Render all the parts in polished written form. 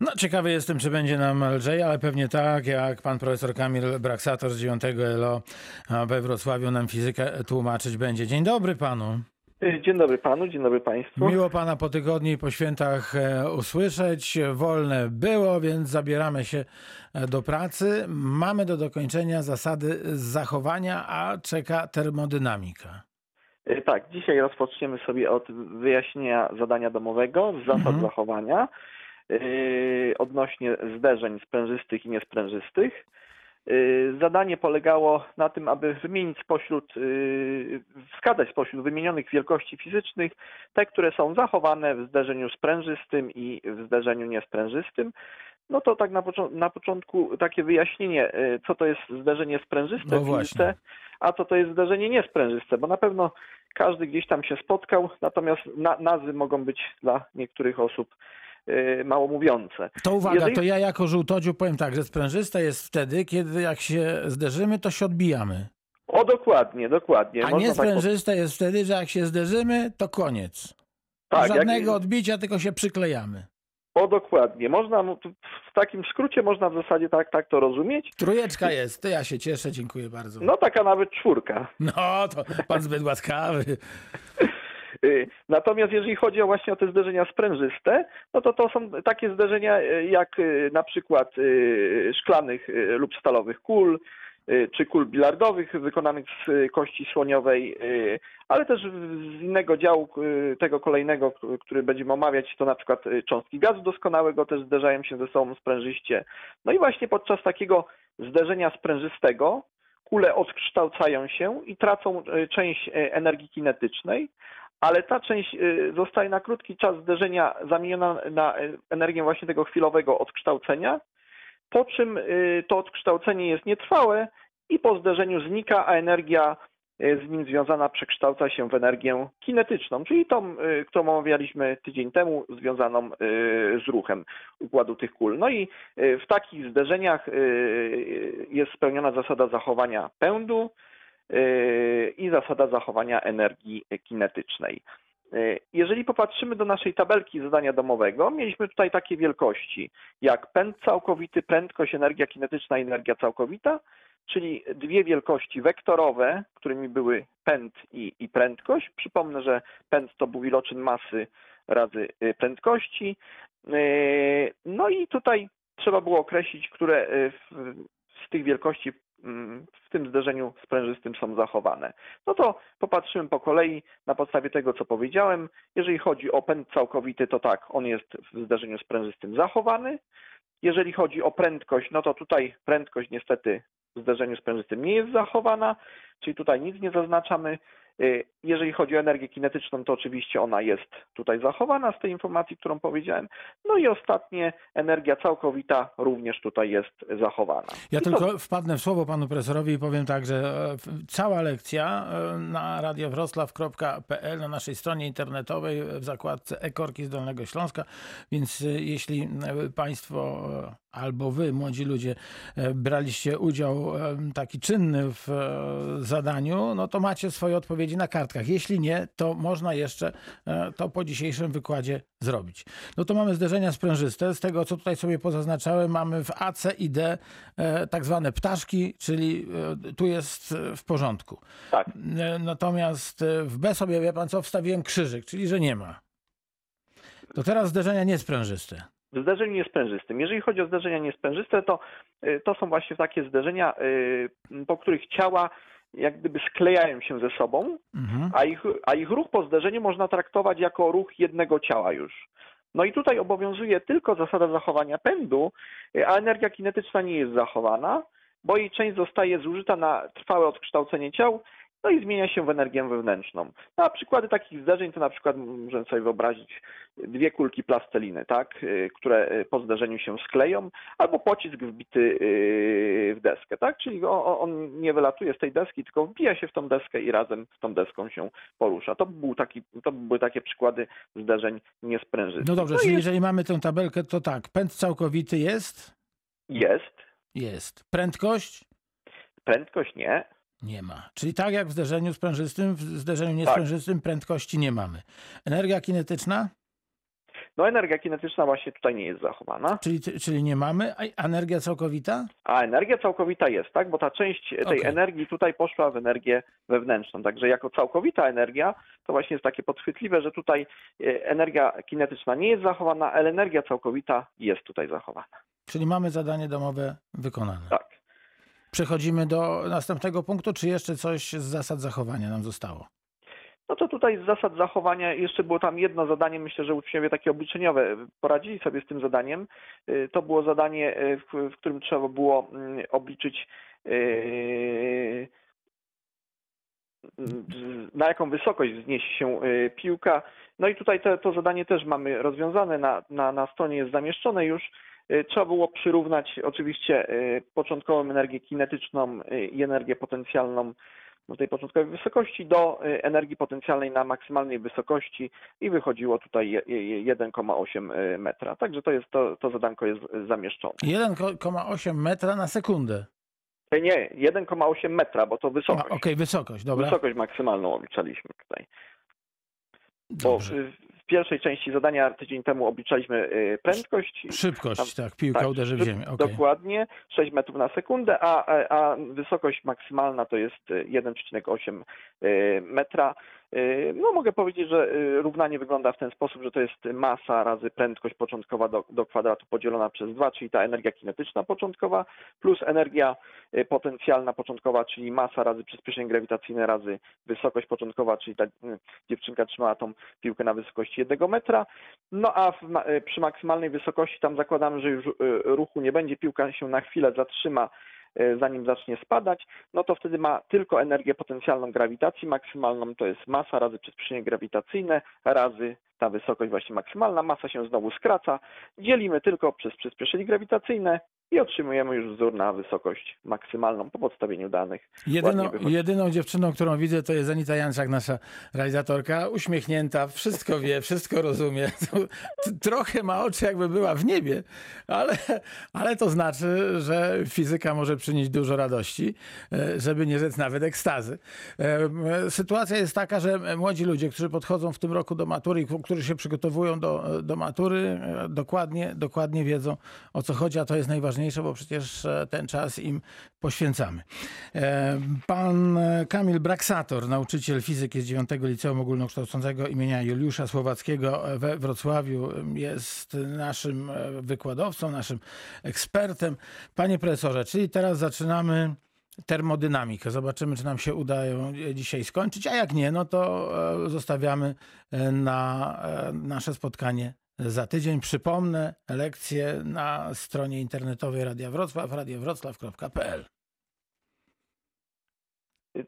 No, ciekawy jestem, czy będzie nam lżej, ale pewnie tak, jak pan profesor Kamil Braksator z 9 LO we Wrocławiu nam fizykę tłumaczyć będzie. Dzień dobry panu. Dzień dobry panu, dzień dobry państwu. Miło pana po tygodniu i po świętach usłyszeć. Wolne było, więc zabieramy się do pracy. Mamy do dokończenia zasady zachowania, a czeka termodynamika. Tak, dzisiaj rozpoczniemy sobie od wyjaśnienia zadania domowego, z zasad zachowania odnośnie zderzeń sprężystych i niesprężystych. Zadanie polegało na tym, aby wskazać spośród wymienionych wielkości fizycznych te, które są zachowane w zderzeniu sprężystym i w zderzeniu niesprężystym. No to tak na początku takie wyjaśnienie, co to jest zderzenie sprężyste, a co to jest zderzenie niesprężyste, bo na pewno każdy gdzieś tam się spotkał, natomiast nazwy mogą być dla niektórych osób mało mówiące. To uwaga, to ja jako żółtodziób powiem tak, że sprężyste jest wtedy, kiedy jak się zderzymy, to się odbijamy. O, dokładnie. A niesprężyste jest wtedy, że jak się zderzymy, to koniec. Tak, żadnego odbicia, tylko się przyklejamy. O, dokładnie. W takim skrócie można w zasadzie tak to rozumieć. Trójeczka jest, to ja się cieszę, dziękuję bardzo. No taka nawet czwórka. No, to pan zbyt łaskawy. Natomiast jeżeli chodzi właśnie o te zderzenia sprężyste, no to są takie zderzenia jak na przykład szklanych lub stalowych kul, czy kul bilardowych wykonanych z kości słoniowej, ale też z innego działu, tego kolejnego, który będziemy omawiać, to na przykład cząstki gazu doskonałego też zderzają się ze sobą sprężyście. No i właśnie podczas takiego zderzenia sprężystego kule odkształcają się i tracą część energii kinetycznej, ale ta część zostaje na krótki czas zderzenia zamieniona na energię właśnie tego chwilowego odkształcenia, po czym to odkształcenie jest nietrwałe i po zderzeniu znika, a energia z nim związana przekształca się w energię kinetyczną, czyli tą, którą omawialiśmy tydzień temu, związaną z ruchem układu tych kul. No i w takich zderzeniach jest spełniona zasada zachowania pędu i zasada zachowania energii kinetycznej. Jeżeli popatrzymy do naszej tabelki zadania domowego, mieliśmy tutaj takie wielkości jak pęd całkowity, prędkość, energia kinetyczna i energia całkowita, czyli dwie wielkości wektorowe, którymi były pęd i prędkość. Przypomnę, że pęd to był iloczyn masy razy prędkości. No i tutaj trzeba było określić, które z tych wielkości w tym zderzeniu sprężystym są zachowane. No to popatrzymy po kolei na podstawie tego, co powiedziałem. Jeżeli chodzi o pęd całkowity, to tak, on jest w zderzeniu sprężystym zachowany. Jeżeli chodzi o prędkość, no to tutaj prędkość niestety w zderzeniu sprężystym nie jest zachowana, czyli tutaj nic nie zaznaczamy. Jeżeli chodzi o energię kinetyczną, to oczywiście ona jest tutaj zachowana z tej informacji, którą powiedziałem. No i ostatnie, energia całkowita również tutaj jest zachowana. Ja tylko wpadnę w słowo panu profesorowi i powiem tak, że cała lekcja na radiowroclaw.pl, na naszej stronie internetowej w zakładce Korki z Dolnego Śląska, więc jeśli państwo albo wy, młodzi ludzie, braliście udział taki czynny w zadaniu, no to macie swoje odpowiedzi na kartkach. Jeśli nie, to można jeszcze to po dzisiejszym wykładzie zrobić. No to mamy zderzenia sprężyste. Z tego, co tutaj sobie pozaznaczałem, mamy w A, C i D tak zwane ptaszki, czyli tu jest w porządku. Tak. Natomiast w B sobie, wie pan co, wstawiłem krzyżyk, czyli że nie ma. To teraz zderzenia niesprężyste. W zderzeniu niesprężystym. Jeżeli chodzi o zderzenia niesprężyste, to są właśnie takie zderzenia, po których ciała jak gdyby sklejają się ze sobą, a ich ruch po zderzeniu można traktować jako ruch jednego ciała już. No i tutaj obowiązuje tylko zasada zachowania pędu, a energia kinetyczna nie jest zachowana, bo jej część zostaje zużyta na trwałe odkształcenie ciał, no i zmienia się w energię wewnętrzną. Na przykłady takich zderzeń to na przykład możemy sobie wyobrazić dwie kulki plasteliny, tak, które po zderzeniu się skleją, albo pocisk wbity w deskę, tak, czyli on nie wylatuje z tej deski, tylko wbija się w tą deskę i razem z tą deską się porusza. To były takie przykłady zderzeń niesprężystych. No dobrze, czyli jeżeli mamy tę tabelkę, to tak, pęd całkowity jest? Jest. Prędkość? Prędkość nie. Nie ma. Czyli tak jak w zderzeniu sprężystym, w zderzeniu niesprężystym prędkości nie mamy. Energia kinetyczna? No energia kinetyczna właśnie tutaj nie jest zachowana. Czyli nie mamy? A energia całkowita? A energia całkowita jest, tak? Bo ta część tej energii tutaj poszła w energię wewnętrzną. Także jako całkowita energia to właśnie jest takie podchwytliwe, że tutaj energia kinetyczna nie jest zachowana, ale energia całkowita jest tutaj zachowana. Czyli mamy zadanie domowe wykonane. Tak. Przechodzimy do następnego punktu. Czy jeszcze coś z zasad zachowania nam zostało? No to tutaj z zasad zachowania jeszcze było tam jedno zadanie, myślę, że uczniowie takie obliczeniowe poradzili sobie z tym zadaniem. To było zadanie, w którym trzeba było obliczyć, na jaką wysokość wzniesie się piłka. No i tutaj to zadanie też mamy rozwiązane, na stronie jest zamieszczone już. Trzeba było przyrównać oczywiście początkową energię kinetyczną i energię potencjalną w tej początkowej wysokości do energii potencjalnej na maksymalnej wysokości i wychodziło tutaj 1,8 metra. Także to zadanko jest zamieszczone. 1,8 metra na sekundę? Nie, 1,8 metra, bo to wysokość. Okej, wysokość, dobra. Wysokość maksymalną obliczaliśmy tutaj. Dobrze. W pierwszej części zadania tydzień temu obliczaliśmy prędkość. Szybkość, tam, tak, piłka uderzy w ziemię. Dokładnie, 6 metrów na sekundę, a wysokość maksymalna to jest 1,8 metra. No mogę powiedzieć, że równanie wygląda w ten sposób, że to jest masa razy prędkość początkowa do kwadratu podzielona przez 2, czyli ta energia kinetyczna początkowa plus energia potencjalna początkowa, czyli masa razy przyspieszenie grawitacyjne razy wysokość początkowa, czyli ta dziewczynka trzymała tą piłkę na wysokości 1 metra. No a przy maksymalnej wysokości tam zakładamy, że już ruchu nie będzie, piłka się na chwilę zatrzyma, zanim zacznie spadać, no to wtedy ma tylko energię potencjalną grawitacji maksymalną, to jest masa razy przyspieszenie grawitacyjne, razy ta wysokość właśnie maksymalna, masa się znowu skraca, dzielimy tylko przez przyspieszenie grawitacyjne i otrzymujemy już wzór na wysokość maksymalną po podstawieniu danych. Jedyną dziewczyną, którą widzę, to jest Anita Janczak, nasza realizatorka, uśmiechnięta, wszystko wie, wszystko rozumie. Trochę ma oczy, jakby była w niebie, ale to znaczy, że fizyka może przynieść dużo radości, żeby nie rzec nawet ekstazy. Sytuacja jest taka, że młodzi ludzie, którzy podchodzą w tym roku do matury, którzy się przygotowują do matury, dokładnie wiedzą, o co chodzi, a to jest najważniejsze, bo przecież ten czas im poświęcamy. Pan Kamil Braksator, nauczyciel fizyki z IX Liceum Ogólnokształcącego imienia Juliusza Słowackiego we Wrocławiu, jest naszym wykładowcą, naszym ekspertem. Panie profesorze, czyli teraz zaczynamy termodynamikę. Zobaczymy, czy nam się uda ją dzisiaj skończyć, a jak nie, no to zostawiamy na nasze spotkanie za tydzień. Przypomnę lekcję na stronie internetowej Radia Wrocław, radiowroclaw.pl.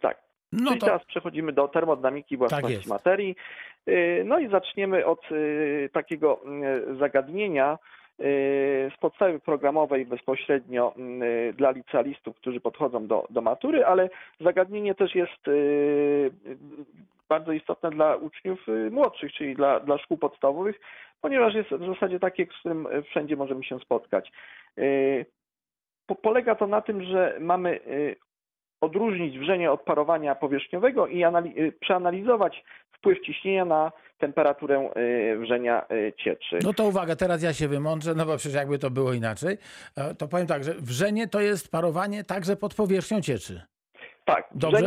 Tak. No czyli to teraz przechodzimy do termodynamiki własności materii. No i zaczniemy od takiego zagadnienia z podstawy programowej bezpośrednio dla licealistów, którzy podchodzą do matury, ale zagadnienie też jest bardzo istotne dla uczniów młodszych, czyli dla szkół podstawowych, ponieważ jest w zasadzie takie, z którym wszędzie możemy się spotkać. Polega to na tym, że mamy odróżnić wrzenie od parowania powierzchniowego i przeanalizować wpływ ciśnienia na temperaturę wrzenia cieczy. No to uwaga, teraz ja się wymądrzę, no bo przecież jakby to było inaczej, to powiem tak, że wrzenie to jest parowanie także pod powierzchnią cieczy. Tak. Dobrze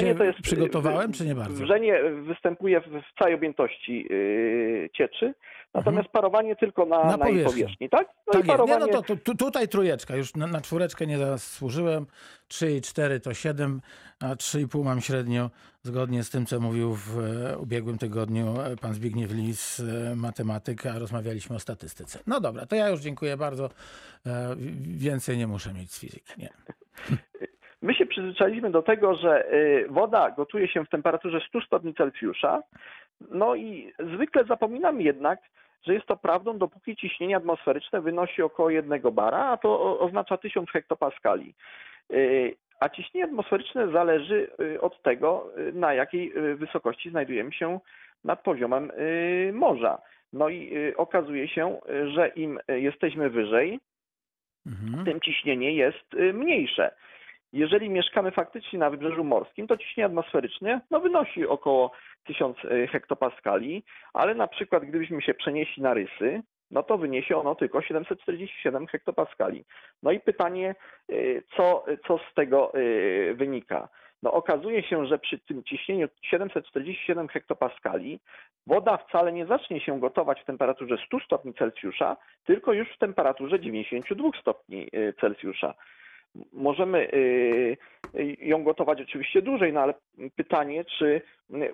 się to jest, przygotowałem, czy nie bardzo? Wrzenie występuje w całej objętości cieczy, natomiast parowanie tylko na powierzchni. Tak? Tak, i parowanie... tutaj trójeczka, już na czwóreczkę nie zasłużyłem. 3 i 4 to 7, a 3,5 mam średnio, zgodnie z tym, co mówił w ubiegłym tygodniu pan Zbigniew Lis, matematyk, a rozmawialiśmy o statystyce. No dobra, to ja już dziękuję bardzo. Więcej nie muszę mieć z fizyki. Nie. My się przyzwyczailiśmy do tego, że woda gotuje się w temperaturze 100 stopni Celsjusza, no i zwykle zapominamy jednak, że jest to prawdą, dopóki ciśnienie atmosferyczne wynosi około 1 bara, a to oznacza 1000 hektopaskali. A ciśnienie atmosferyczne zależy od tego, na jakiej wysokości znajdujemy się nad poziomem morza. No i okazuje się, że im jesteśmy wyżej, tym ciśnienie jest mniejsze. Jeżeli mieszkamy faktycznie na wybrzeżu morskim, to ciśnienie atmosferyczne wynosi około 1000 hektopaskali, ale na przykład gdybyśmy się przenieśli na Rysy, to wyniesie ono tylko 747 hektopaskali. I pytanie, co z tego wynika? Okazuje się, że przy tym ciśnieniu 747 hektopaskali woda wcale nie zacznie się gotować w temperaturze 100 stopni Celsjusza, tylko już w temperaturze 92 stopni Celsjusza. Możemy ją gotować oczywiście dłużej, ale pytanie, czy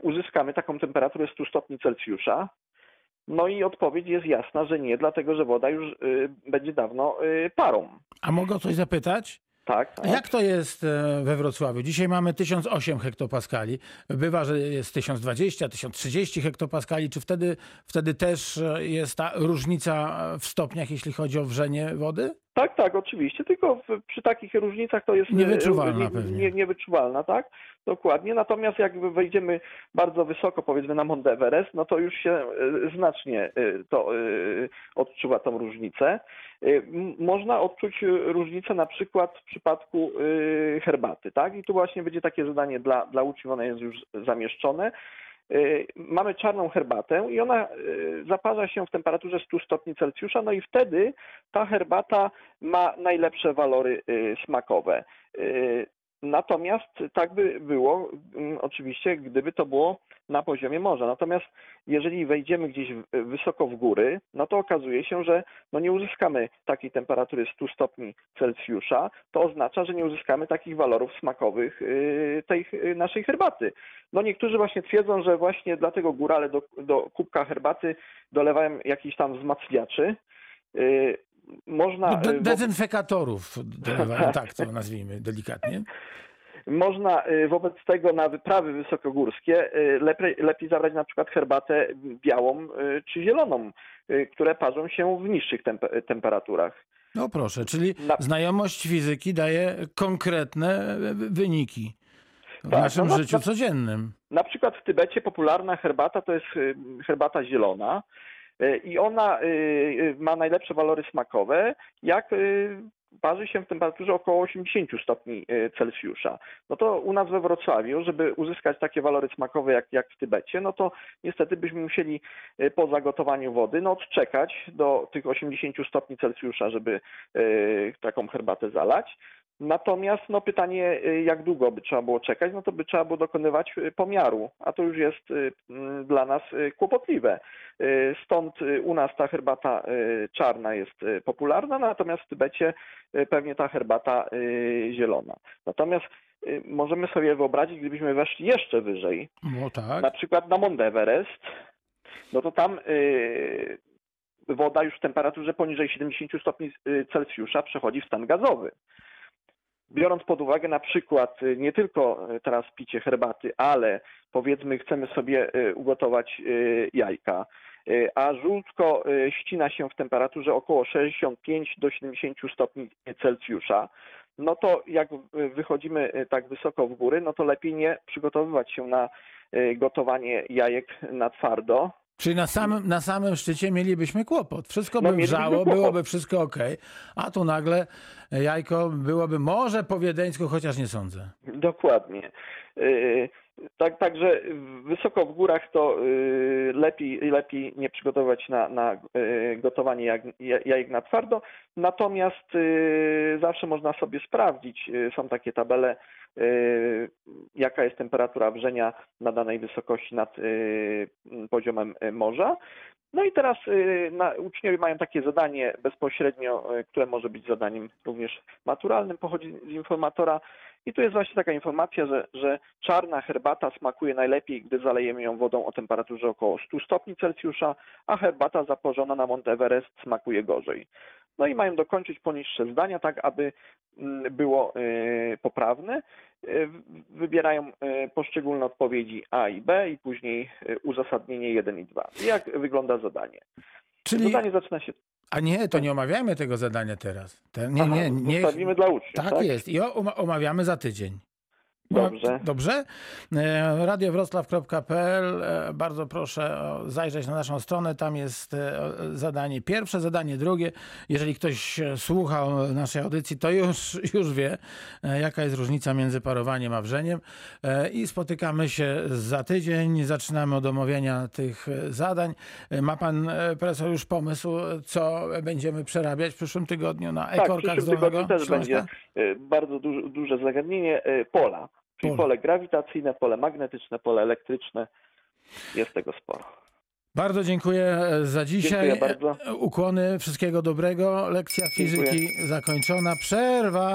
uzyskamy taką temperaturę 100 stopni Celsjusza? I odpowiedź jest jasna, że nie, dlatego że woda już będzie dawno parą. A mogę coś zapytać? Tak, tak. Jak to jest we Wrocławiu? Dzisiaj mamy 1008 hektopaskali. Bywa, że jest 1020, 1030 hektopaskali. Czy wtedy też jest ta różnica w stopniach, jeśli chodzi o wrzenie wody? Tak, tak, oczywiście. Tylko przy takich różnicach to jest niewyczuwalna, tak? Dokładnie. Natomiast jak wejdziemy bardzo wysoko, powiedzmy na Mount Everest, to już się znacznie to odczuwa tą różnicę. Można odczuć różnicę na przykład w przypadku herbaty, tak? I tu właśnie będzie takie zadanie dla uczniów, ono jest już zamieszczone. Mamy czarną herbatę i ona zaparza się w temperaturze 100 stopni Celsjusza, i wtedy ta herbata ma najlepsze walory smakowe. Natomiast tak by było oczywiście, gdyby to było na poziomie morza. Natomiast jeżeli wejdziemy gdzieś wysoko w góry, to okazuje się, że nie uzyskamy takiej temperatury 100 stopni Celsjusza. To oznacza, że nie uzyskamy takich walorów smakowych tej naszej herbaty. Niektórzy właśnie twierdzą, że właśnie dlatego górale do kubka herbaty dolewają jakiś tam wzmacniaczy. Można... dezynfekatorów, tak to nazwijmy delikatnie. Można wobec tego na wyprawy wysokogórskie lepiej zabrać na przykład herbatę białą czy zieloną, które parzą się w niższych temperaturach. Proszę, czyli znajomość fizyki daje konkretne wyniki w naszym życiu codziennym. Na przykład w Tybecie popularna herbata to jest herbata zielona, i ona ma najlepsze walory smakowe, jak parzy się w temperaturze około 80 stopni Celsjusza. To u nas we Wrocławiu, żeby uzyskać takie walory smakowe jak w Tybecie, to niestety byśmy musieli po zagotowaniu wody odczekać do tych 80 stopni Celsjusza, żeby taką herbatę zalać. Natomiast pytanie, jak długo by trzeba było czekać, to by trzeba było dokonywać pomiaru, a to już jest dla nas kłopotliwe. Stąd u nas ta herbata czarna jest popularna, natomiast w Tybecie pewnie ta herbata zielona. Natomiast możemy sobie wyobrazić, gdybyśmy weszli jeszcze wyżej, tak. Na przykład na Mount Everest, to tam... woda już w temperaturze poniżej 70 stopni Celsjusza przechodzi w stan gazowy. Biorąc pod uwagę na przykład nie tylko teraz picie herbaty, ale powiedzmy chcemy sobie ugotować jajka, a żółtko ścina się w temperaturze około 65 do 70 stopni Celsjusza, to jak wychodzimy tak wysoko w góry, to lepiej nie przygotowywać się na gotowanie jajek na twardo. Czyli na samym szczycie mielibyśmy kłopot. Wszystko by wrzało, byłoby wszystko okej, a tu nagle jajko byłoby może po wiedeńsku, chociaż nie sądzę. Dokładnie. Także wysoko w górach to lepiej nie przygotowywać na gotowanie jajek na twardo. Natomiast zawsze można sobie sprawdzić, są takie tabele, jaka jest temperatura wrzenia na danej wysokości nad poziomem morza. I teraz uczniowie mają takie zadanie bezpośrednio, które może być zadaniem również maturalnym, pochodzi z informatora. I tu jest właśnie taka informacja, że czarna herbata smakuje najlepiej, gdy zalejemy ją wodą o temperaturze około 100 stopni Celsjusza, a herbata zaparzona na Mount Everest smakuje gorzej. I mają dokończyć poniższe zdania, tak aby było poprawne. Wybierają poszczególne odpowiedzi A i B i później uzasadnienie 1 i 2. Jak wygląda zadanie? Czyli... zadanie zaczyna się... A nie, to nie omawiajmy tego zadania teraz. Zostawimy dla uczniów. Tak jest. I omawiamy za tydzień. Dobrze. Dobrze. radiowroclaw.pl. Bardzo proszę zajrzeć na naszą stronę. Tam jest zadanie pierwsze, zadanie drugie. Jeżeli ktoś słuchał naszej audycji, to już wie, jaka jest różnica między parowaniem a wrzeniem. I spotykamy się za tydzień. Zaczynamy od omówienia tych zadań. Ma pan profesor już pomysł, co będziemy przerabiać w przyszłym tygodniu na Korkach z Dolnego Śląska? Tak, w przyszłym tygodniu też będzie bardzo duże zagadnienie. Pola. Czyli pole grawitacyjne, pole magnetyczne, pole elektryczne. Jest tego sporo. Bardzo dziękuję za dzisiaj. Dziękuję bardzo. Ukłony, wszystkiego dobrego. Lekcja fizyki zakończona. Przerwa.